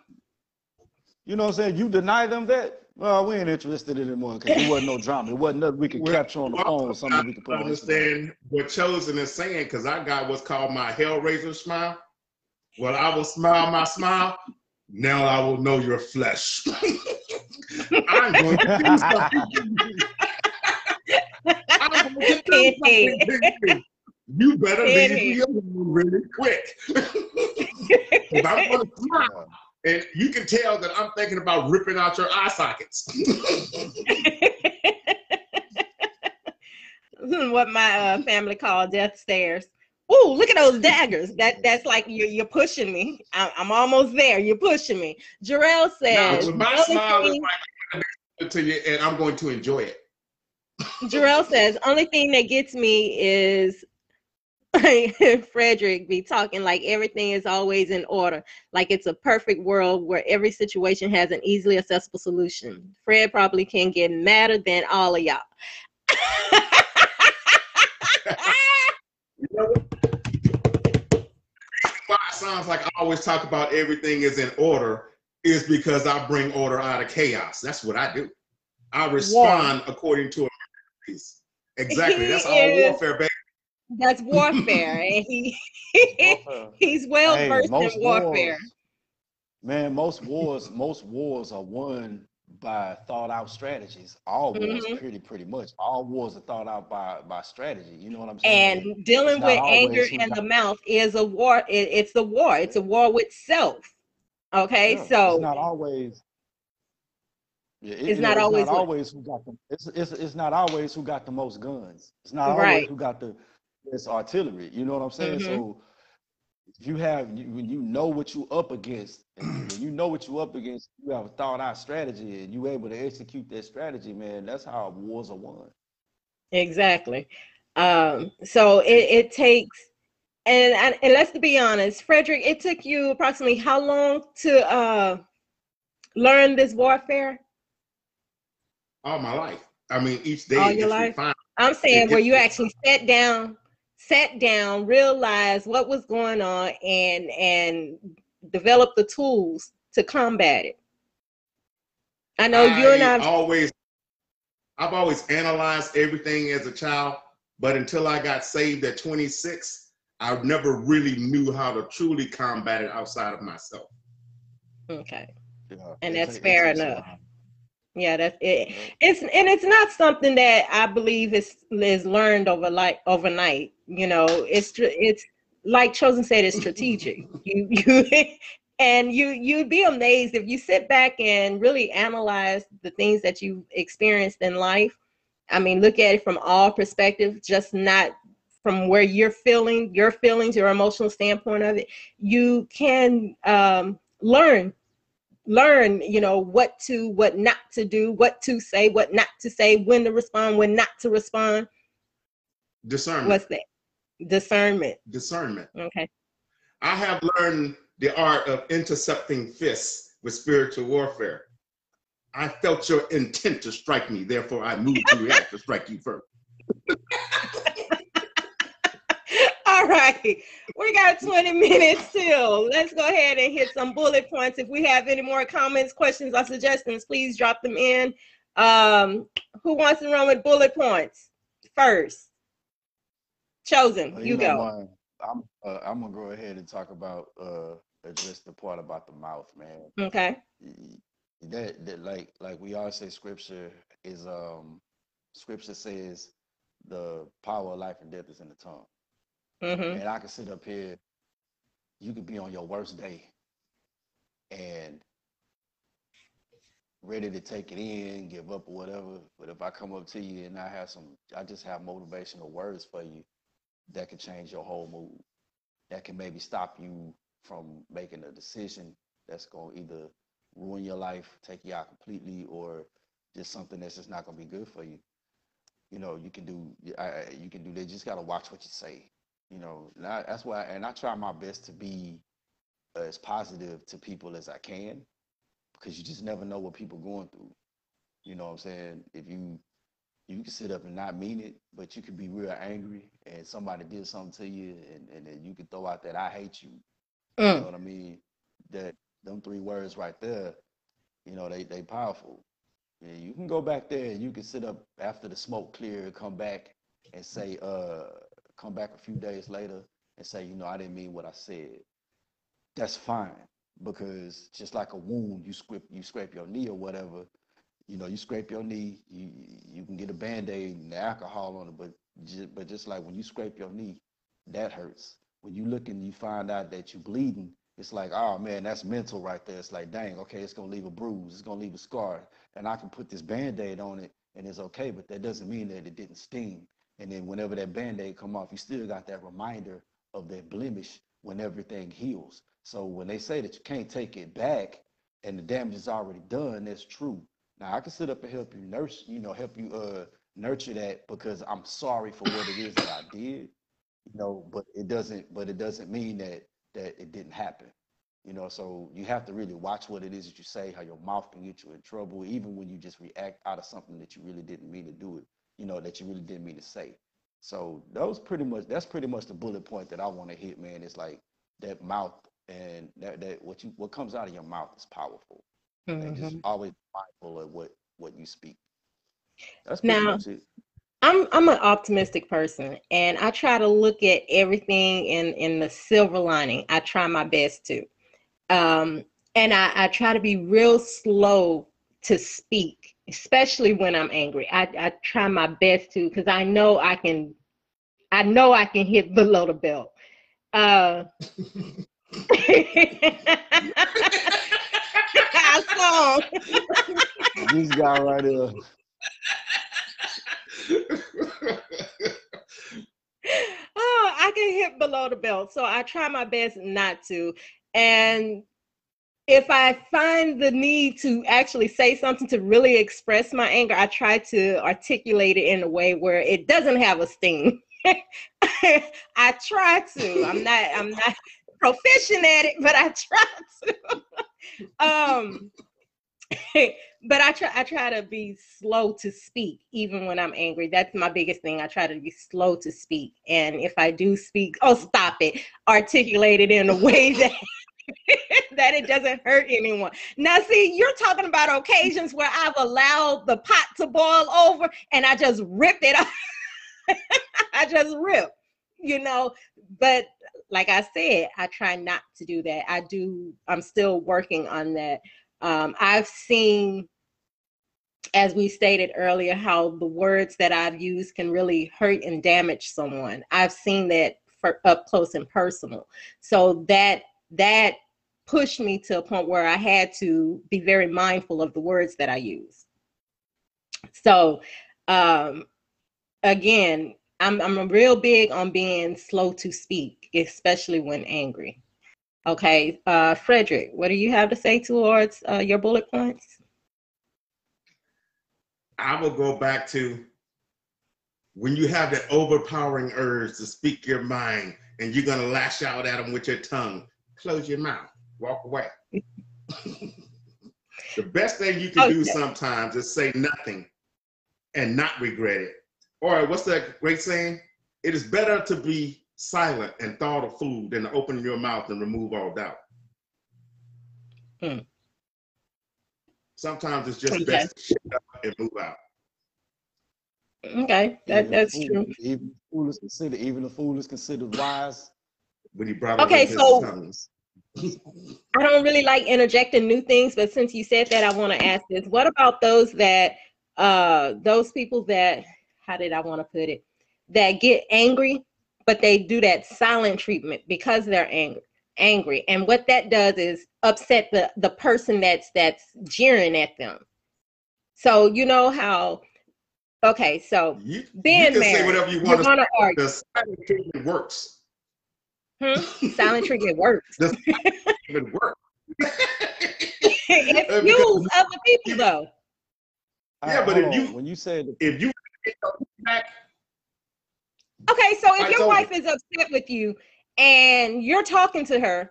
you know what I'm saying? You deny them that. Well, we ain't interested in it anymore because there wasn't no drama. It wasn't nothing we could well, capture on the phone or something we could put on. I understand what Chosen is saying because I got what's called my Hellraiser smile. Well, I will smile my smile. Now I will know your flesh. I'm going to do something. I'm going to do something. You better leave me alone really quick. If I'm going to smile. And you can tell that I'm thinking about ripping out your eye sockets. What my uh, family call death stares. Ooh, look at those daggers. That That's like you're, you're pushing me. I'm, I'm almost there. You're pushing me. Jarrell says. No, my smile thing, is like I'm to you and I'm going to enjoy it. Jarrell says, only thing that gets me is Frederick be talking like everything is always in order, like it's a perfect world where every situation has an easily accessible solution. Fred probably can get madder than all of y'all. You know, why it sounds like I always talk about everything is in order is because I bring order out of chaos. That's what I do. I respond yeah. according to a piece. Exactly. That's all is. warfare, baby. That's warfare, and he warfare. he's well versed hey, in warfare. Wars, man, most wars, most wars are won by thought out strategies. All wars, mm-hmm. pretty pretty much all wars are thought out by by strategy. You know what I'm saying? And dealing with anger and the mouth is a war. It, it's the war. It's a war with self. Okay, yeah, so it's not always. Yeah, it, it's not know, always. It's not always who got the. It's, it's it's not always who got the most guns. It's not always right. who got the best artillery. You know what I'm saying? Mm-hmm. So if you have you, when you know what you up against, and when you know what you up against, you have a thought out strategy, and you able to execute that strategy, man. That's how wars are won. Exactly. Um, so it, it takes, and, and and let's be honest, Frederick, it took you approximately how long to uh, learn this warfare? All my life. I mean, each day. All your life. Refined. I'm saying it where you actually sat down. sat down, realized what was going on, and and developed the tools to combat it. I know I you and I've always, I've always analyzed everything as a child, but until I got saved at twenty-six, I never really knew how to truly combat it outside of myself. Okay, yeah, and that's like, fair enough. Time. Yeah, that's it. It's and it's not something that I believe is is learned over like overnight. You know, it's it's like Chosen said, it's strategic. you you and you you'd be amazed if you sit back and really analyze the things that you've experienced in life. I mean, look at it from all perspectives, just not from where you're feeling your feelings, your emotional standpoint of it. You can um, learn. learn, you know, what to, what not to do, what to say, what not to say, when to respond, when not to respond. Discernment. What's that? Discernment. Discernment. Okay. I have learned the art of intercepting fists with spiritual warfare. I felt your intent to strike me, therefore I moved to react to strike you first. All right, we got twenty minutes till. Let's go ahead and hit some bullet points. If we have any more comments, questions, or suggestions, please drop them in. Um, who wants to run with bullet points first? Chosen, you, you know, go. My, I'm, uh, I'm gonna go ahead and talk about uh, address the part about the mouth, man. Okay. That, that like like we all say, scripture is um, scripture says the power of life and death is in the tongue. Mm-hmm. And I can sit up here, you could be on your worst day and ready to take it in, give up or whatever. But if I come up to you and I have some, I just have motivational words for you that can change your whole mood, that can maybe stop you from making a decision that's going to either ruin your life, take you out completely, or just something that's just not going to be good for you. You know, you can do, I, you can do that. You just got to watch what you say. You know, I, that's why, and I try my best to be as positive to people as I can, because you just never know what people are going through. You know what I'm saying? If you, you can sit up and not mean it, but you could be real angry and somebody did something to you, and, and then you can throw out that, I hate you. Mm. You know what I mean? That, them three words right there, you know, they, they powerful. Yeah, you can go back there and you can sit up after the smoke clear, come back and say, uh, come back a few days later and say, you know, I didn't mean what I said. That's fine, because just like a wound, you scrape, you scrape your knee or whatever, you know, you scrape your knee, you you can get a Band-Aid and alcohol on it, but just, but just like when you scrape your knee, that hurts. When you look and you find out that you're bleeding, it's like, oh man, that's mental right there. It's like, dang, okay, it's gonna leave a bruise, it's gonna leave a scar, and I can put this Band-Aid on it and it's okay, but that doesn't mean that it didn't sting. And then whenever that Band-Aid come off, you still got that reminder of that blemish when everything heals. So when they say that you can't take it back and the damage is already done, that's true. Now I can sit up and help you nurse, you know, help you uh, nurture that, because I'm sorry for what it is that I did, you know, but it doesn't, but it doesn't mean that, that it didn't happen. You know, so you have to really watch what it is that you say, how your mouth can get you in trouble, even when you just react out of something that you really didn't mean to do it. You know, that you really didn't mean to say. So those pretty much, that's pretty much the bullet point that I want to hit, man. It's like that mouth and that, that what you, what comes out of your mouth is powerful. Mm-hmm. And just always mindful of what, what you speak. That's pretty now, much it. I'm, I'm an optimistic person, and I try to look at everything in, in the silver lining. I try my best to. Um, and I, I try to be real slow to speak, especially when I'm angry. I, I try my best to, because I know I can, I know I can hit below the belt. Uh, Our song. This guy right here. Oh, I can hit below the belt, so I try my best not to. And if I find the need to actually say something to really express my anger, I try to articulate it in a way where it doesn't have a sting. I try to. I'm not. I'm not proficient at it, but I try to. um, but I try. I try to be slow to speak, even when I'm angry. That's my biggest thing. I try to be slow to speak, and if I do speak, oh, stop it! Articulate it in a way that. that it doesn't hurt anyone. Now, see, you're talking about occasions where I've allowed the pot to boil over and I just rip it up. I just rip, you know. But like I said, I try not to do that. I do, I'm still working on that. Um, I've seen, as we stated earlier, how the words that I've used can really hurt and damage someone. I've seen that for, up close and personal. So that that pushed me to a point where I had to be very mindful of the words that I use. So um, again, I'm, I'm real big on being slow to speak, especially when angry. Okay, uh, Frederick, what do you have to say towards uh, your bullet points? I will go back to when you have that overpowering urge to speak your mind and you're gonna lash out at them with your tongue. Close your mouth, walk away. The best thing you can okay. do sometimes is say nothing and not regret it. Or what's that great saying? It is better to be silent and thaw the food than to open your mouth and remove all doubt. Hmm. Sometimes it's just okay. best to shut up and move out. Okay, that, that's true. Even the fool is considered, even the fool is considered wise. When he brought okay, up so tongues. I don't really like interjecting new things, but since you said that, I want to ask this. What about those that, uh, those people that, how did I want to put it, that get angry, but they do that silent treatment because they're angry. angry. And what that does is upset the, the person that's, that's jeering at them. So you know how, okay, so you, being you can married, say whatever you want to argue. The silent treatment works. Hmm? Silent treatment works. Does it even work? It fuels other people, though. Yeah, but if you when you said if you okay, so if your wife is upset with you and you're talking to her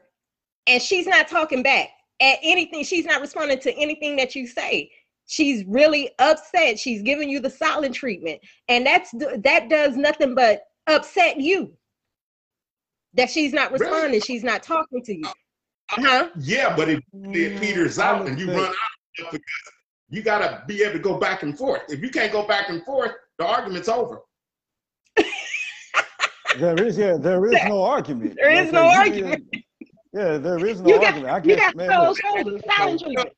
and she's not talking back at anything, she's not responding to anything that you say. She's really upset. She's giving you the silent treatment, and that's that does nothing but upset you. That she's not responding, really? She's not talking to you. Uh-huh. Yeah, but it, it peters out and you run out of stuff because you gotta be able to go back and forth. If you can't go back and forth, the argument's over. There is, yeah, there is no argument. There is no argument. Yeah, there is no argument. I guess, man, look,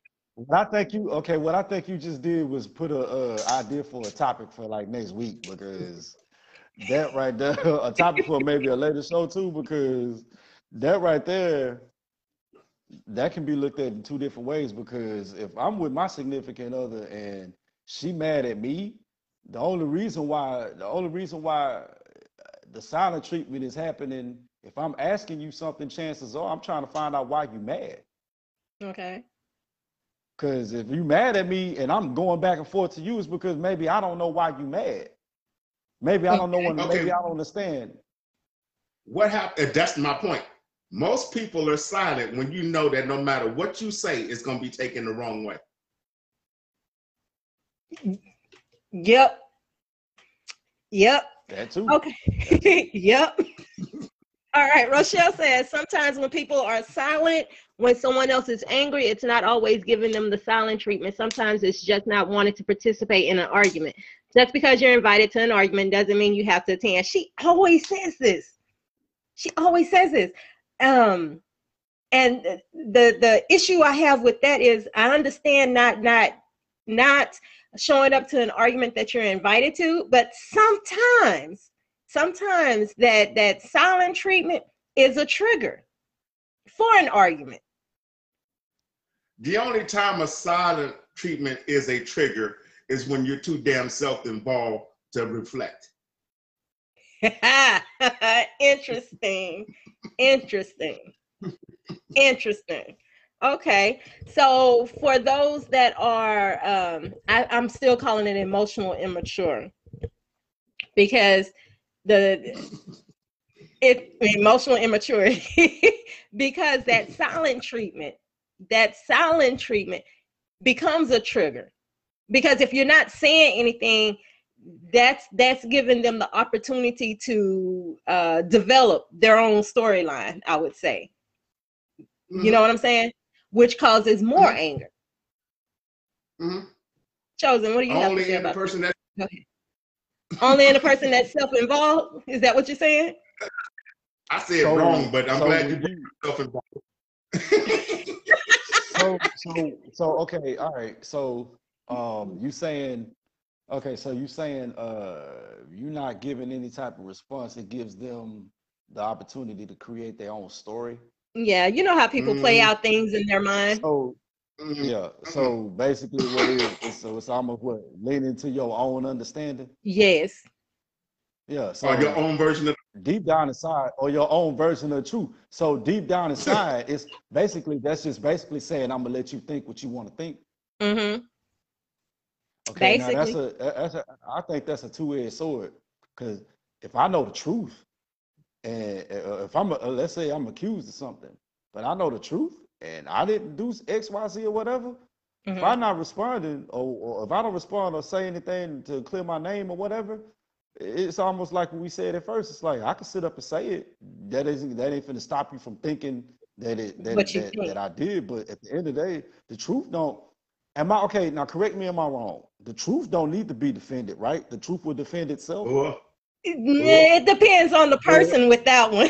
I think you okay. What I think you just did was put a uh, idea for a topic for like next week because. That right there, a topic for maybe a later show too, because that right there, that can be looked at in two different ways. Because if I'm with my significant other and she mad at me, the only reason why, the only reason why the silent treatment is happening, if I'm asking you something, chances are I'm trying to find out why you mad. Okay. Because if you mad at me and I'm going back and forth to you, it's because maybe I don't know why you mad. Maybe I don't know what, okay. maybe I don't understand. What happened, that's my point. Most people are silent when you know that no matter what you say, it's gonna be taken the wrong way. Yep. Yep. That too. Okay, yep. All right, Rochelle says, sometimes when people are silent, when someone else is angry, it's not always giving them the silent treatment. Sometimes it's just not wanting to participate in an argument. Just because you're invited to an argument doesn't mean you have to attend. She always says this. She always says this. Um, and the the issue I have with that is I understand not not not showing up to an argument that you're invited to, but sometimes, sometimes that, that silent treatment is a trigger for an argument. The only time a silent treatment is a trigger is when you're too damn self-involved to reflect. Interesting. Interesting. Interesting. Okay. So for those that are, um, I, I'm still calling it emotional immature, because the it, emotional immaturity, because that silent treatment, that silent treatment becomes a trigger. Because if you're not saying anything, that's that's giving them the opportunity to uh, develop their own storyline, I would say. Mm-hmm. You know what I'm saying? Which causes more mm-hmm. anger. Mm-hmm. Chosen, what do you have to say about that? Go ahead. Only in the person that's self-involved? Is that what you're saying? I said so, wrong, but I'm so glad you brought self-involved. so, so, so, okay, all right. So um, you saying... Okay, so you're saying uh, you're not giving any type of response. It gives them the opportunity to create their own story. Yeah, you know how people mm. play out things in their mind. So, yeah, so basically what it is, it's, so it's almost what, leaning to your own understanding? Yes. Yeah. So or your own version of deep down inside, or your own version of truth. So deep down inside, it's basically, that's just basically saying, I'm going to let you think what you want to think. Mm-hmm. Okay, now that's a, that's a, I think that's a two-edged sword, because if I know the truth, and if I'm, a, let's say I'm accused of something, but I know the truth, and I didn't do X, Y, Z or whatever, mm-hmm. if I'm not responding, or, or if I don't respond or say anything to clear my name or whatever, it's almost like we said at first, it's like, I can sit up and say it, that isn't, that ain't finna stop you from thinking that it, that, that, that I did, but at the end of the day, the truth don't, am I, okay, now correct me, am I wrong? The truth don't need to be defended, right? The truth will defend itself. Uh, it uh, depends on the person uh, with that one.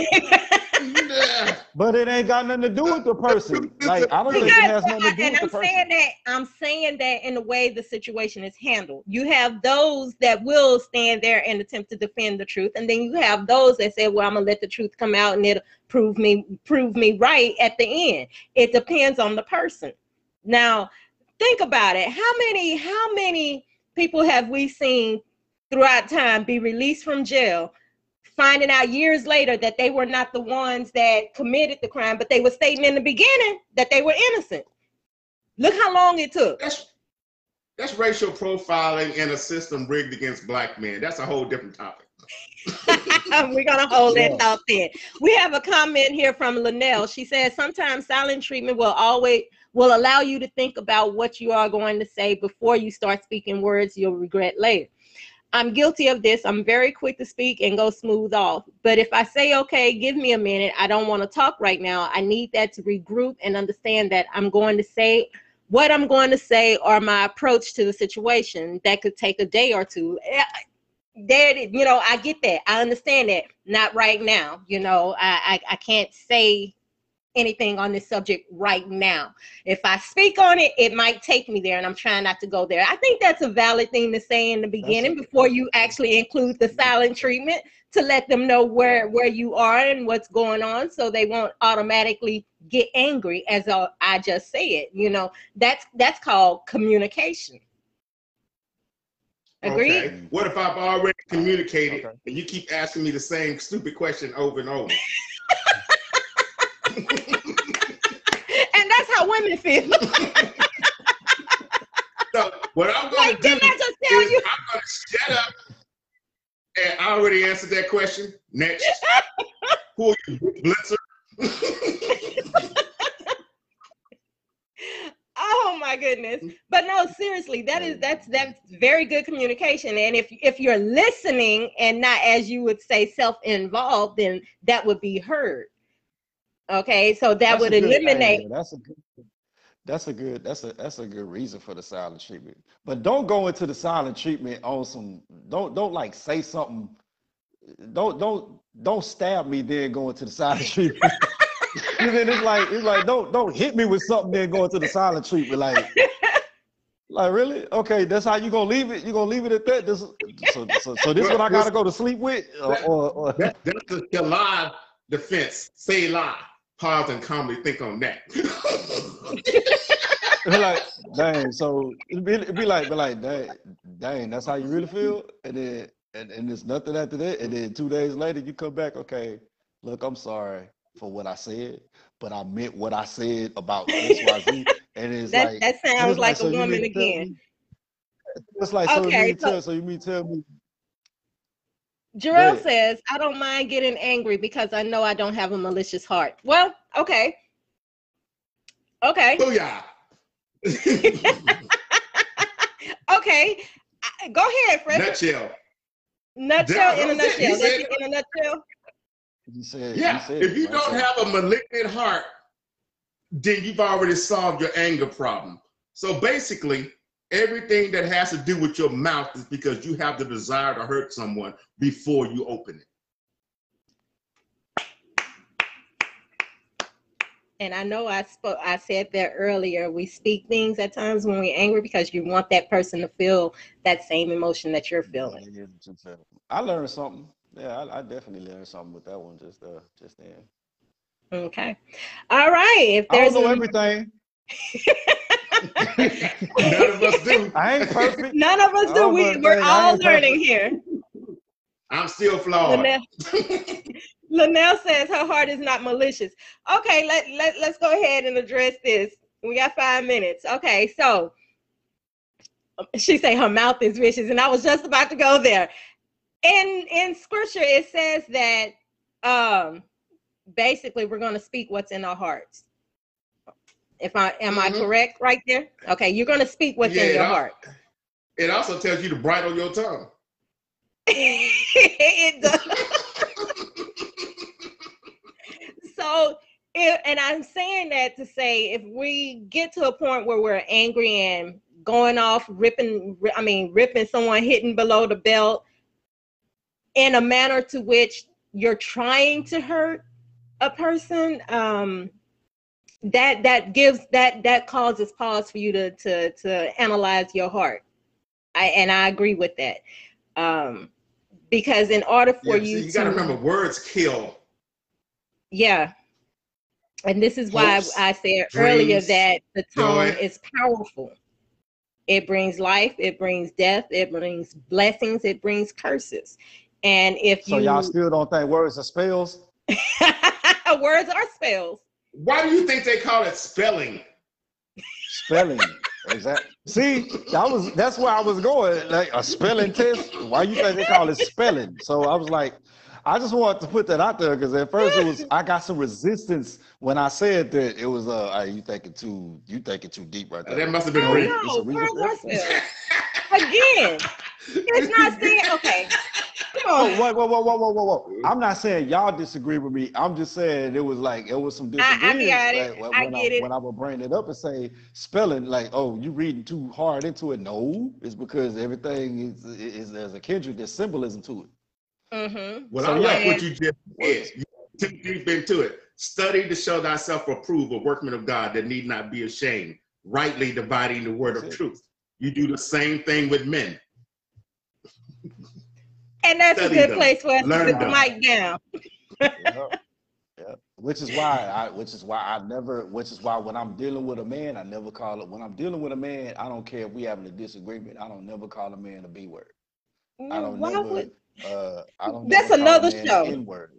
Yeah. But it ain't got nothing to do with the person. Like, I don't think it has nothing to do with the person. I'm saying that, I'm saying that in the way the situation is handled. You have those that will stand there and attempt to defend the truth, and then you have those that say, well, I'm gonna let the truth come out and it'll prove me, prove me right at the end. It depends on the person. Now, think about it. How many, how many people have we seen throughout time be released from jail, finding out years later that they were not the ones that committed the crime, but they were stating in the beginning that they were innocent? Look how long it took. That's, that's racial profiling in a system rigged against black men. That's a whole different topic. We're gonna hold that thought then. We have a comment here from Lanell. She says, sometimes silent treatment will always will allow you to think about what you are going to say before you start speaking words you'll regret later. I'm guilty of this. I'm very quick to speak and go smooth off. But if I say, okay, give me a minute, I don't want to talk right now, I need that to regroup and understand that I'm going to say what I'm going to say or my approach to the situation. That could take a day or two. There, you know, I get that. I understand that. Not right now. You know, I, I, I can't say anything on this subject right now. If I speak on it, it might take me there, and I'm trying not to go there. I think that's a valid thing to say in the beginning before you actually include the silent treatment, to let them know where where you are and what's going on, so they won't automatically get angry as I just said. You know, that's that's called communication. Agreed? Okay. What if I've already communicated okay. and you keep asking me the same stupid question over and over? And that's how women feel. So what I'm going like, to do just tell is you? I'm going to shut up, and I already answered that question. Next. Who are you, Blitzer? Oh my goodness. But no, seriously, that is that's that's very good communication. And if if you're listening and not, as you would say, self-involved, then that would be heard. Okay, so that that's would eliminate. That's a good. That's a good. That's a that's a good reason for the silent treatment. But don't go into the silent treatment on some. Don't don't like say something. Don't don't don't stab me. Then go into the silent treatment. And then it's like it's like don't don't hit me with something. Then go into the silent treatment. Like Like, really? Okay, that's how you gonna leave it? You gonna leave it at that? This, so, so, so this is what I gotta go to sleep with? Or, or, or. That, that's the, the live defense. Say lie. Pause and calmly think on that. Like, dang. So it'd be, it'd be like, but like, dang, dang, that's how you really feel? And then, and, and there's nothing after that. And then two days later, you come back. Okay, look, I'm sorry for what I said, but I meant what I said about X Y Z. And it's that, like, that sounds like, like a so woman again. It's like, so, okay, you so, tell, so you mean tell me. Jarrell says, I don't mind getting angry because I know I don't have a malicious heart. Well, okay. Okay. Booyah. Okay. Go ahead, Fred. Nutshell. Nutshell in a nutshell. Said, in a nutshell. You said, yeah, you said, if you don't have a malignant heart, then you've already solved your anger problem. So basically, everything that has to do with your mouth is because you have the desire to hurt someone before you open it. And I know I spoke, I said that earlier. We speak things at times when we're angry because you want that person to feel that same emotion that you're feeling. I learned something. Yeah, I, I definitely learned something with that one just uh, just then. Okay. All right. If there's I don't know a... everything. None of us do. I ain't perfect. None of us do. We, we're all learning perfect. Here. I'm still flawed. Lanell, Lanell says her heart is not malicious. Okay, let, let, let's go ahead and address this. We got five minutes. Okay, so she say her mouth is vicious, and I was just about to go there. In, in scripture, it says that... Um, basically we're going to speak what's in our hearts. If I am mm-hmm. I correct right there? Okay, you're going to speak what's yeah, in your I, heart. It also tells you to bridle your tongue. It does. So it, and I'm saying that to say, if we get to a point where we're angry and going off ripping I mean ripping someone, hitting below the belt in a manner to which you're trying to hurt a person, um, that that gives that that causes pause for you to to to analyze your heart. I and I agree with that, um, because in order for yeah, you, so you to, gotta remember, words kill. Yeah, and this is why Hopes, I, I said dreams, earlier that the tongue is powerful. It brings life. It brings death. It brings blessings. It brings curses. And if so, you y'all still don't think words are spells. Words are spells. Why do you think they call it spelling? Spelling, exactly. See, that was that's where I was going. Like a spelling test. Why you think they call it spelling? So I was like, I just wanted to put that out there because at first it was I got some resistance when I said that it was. Uh, oh, you thinking too? You thinking too deep right there? That must have been real. Again, it's not saying okay. Oh, whoa, whoa, whoa, whoa, whoa, whoa! I'm not saying y'all disagree with me. I'm just saying it was like it was some disagreements. I, I, like, I when, I, when I would bring it up and say spelling, like, oh, you reading too hard into it. No, it's because everything is, is, is there's a kindred, there's symbolism to it. Mm-hmm. Well, so, I like yeah. what you just said. You took deep into it. Study to show thyself approved, a workman of God that need not be ashamed, rightly dividing the word That's of it. truth. You do the same thing with men. And that's Study a good them. place for us Learn to put the mic down. Yeah. Yeah. Which is why I which is why I never which is why when I'm dealing with a man, I never call it when I'm dealing with a man, I don't care if we having a disagreement, I don't never call a man a B word. I don't why never would... uh I don't That's never call another a man show. N word.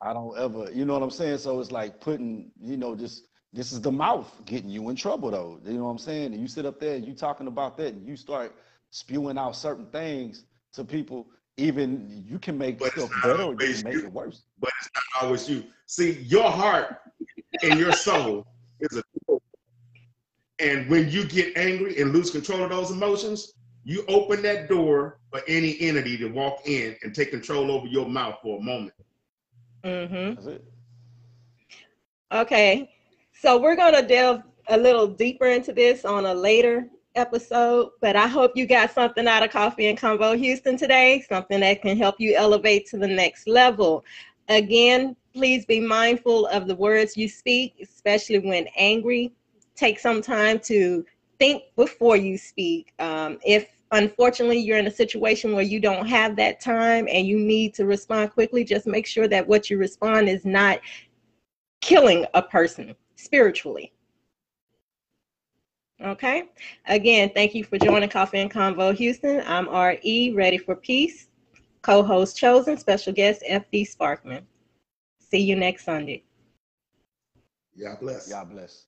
I don't ever, you know what I'm saying? So it's like putting, you know, just this is the mouth getting you in trouble though. You know what I'm saying? And you sit up there and you talking about that and you start spewing out certain things to people. Even you can make but stuff better or you can make you. it worse. But it's not always you. See, your heart and your soul is a tool. And when you get angry and lose control of those emotions, you open that door for any entity to walk in and take control over your mouth for a moment. Mm-hmm. That's it. Okay. So we're going to delve a little deeper into this on a later episode, but I hope you got something out of Coffee and Convo Houston today, something that can help you elevate to the next level. Again, please be mindful of the words you speak, especially when angry. Take some time to think before you speak. Um, if unfortunately you're in a situation where you don't have that time and you need to respond quickly, just make sure that what you respond is not killing a person spiritually. Okay. Again, thank you for joining Coffee and Convo Houston. I'm R E Ready for Peace, co-host chosen, special guest F D Sparkman. See you next Sunday. Y'all bless. Y'all bless.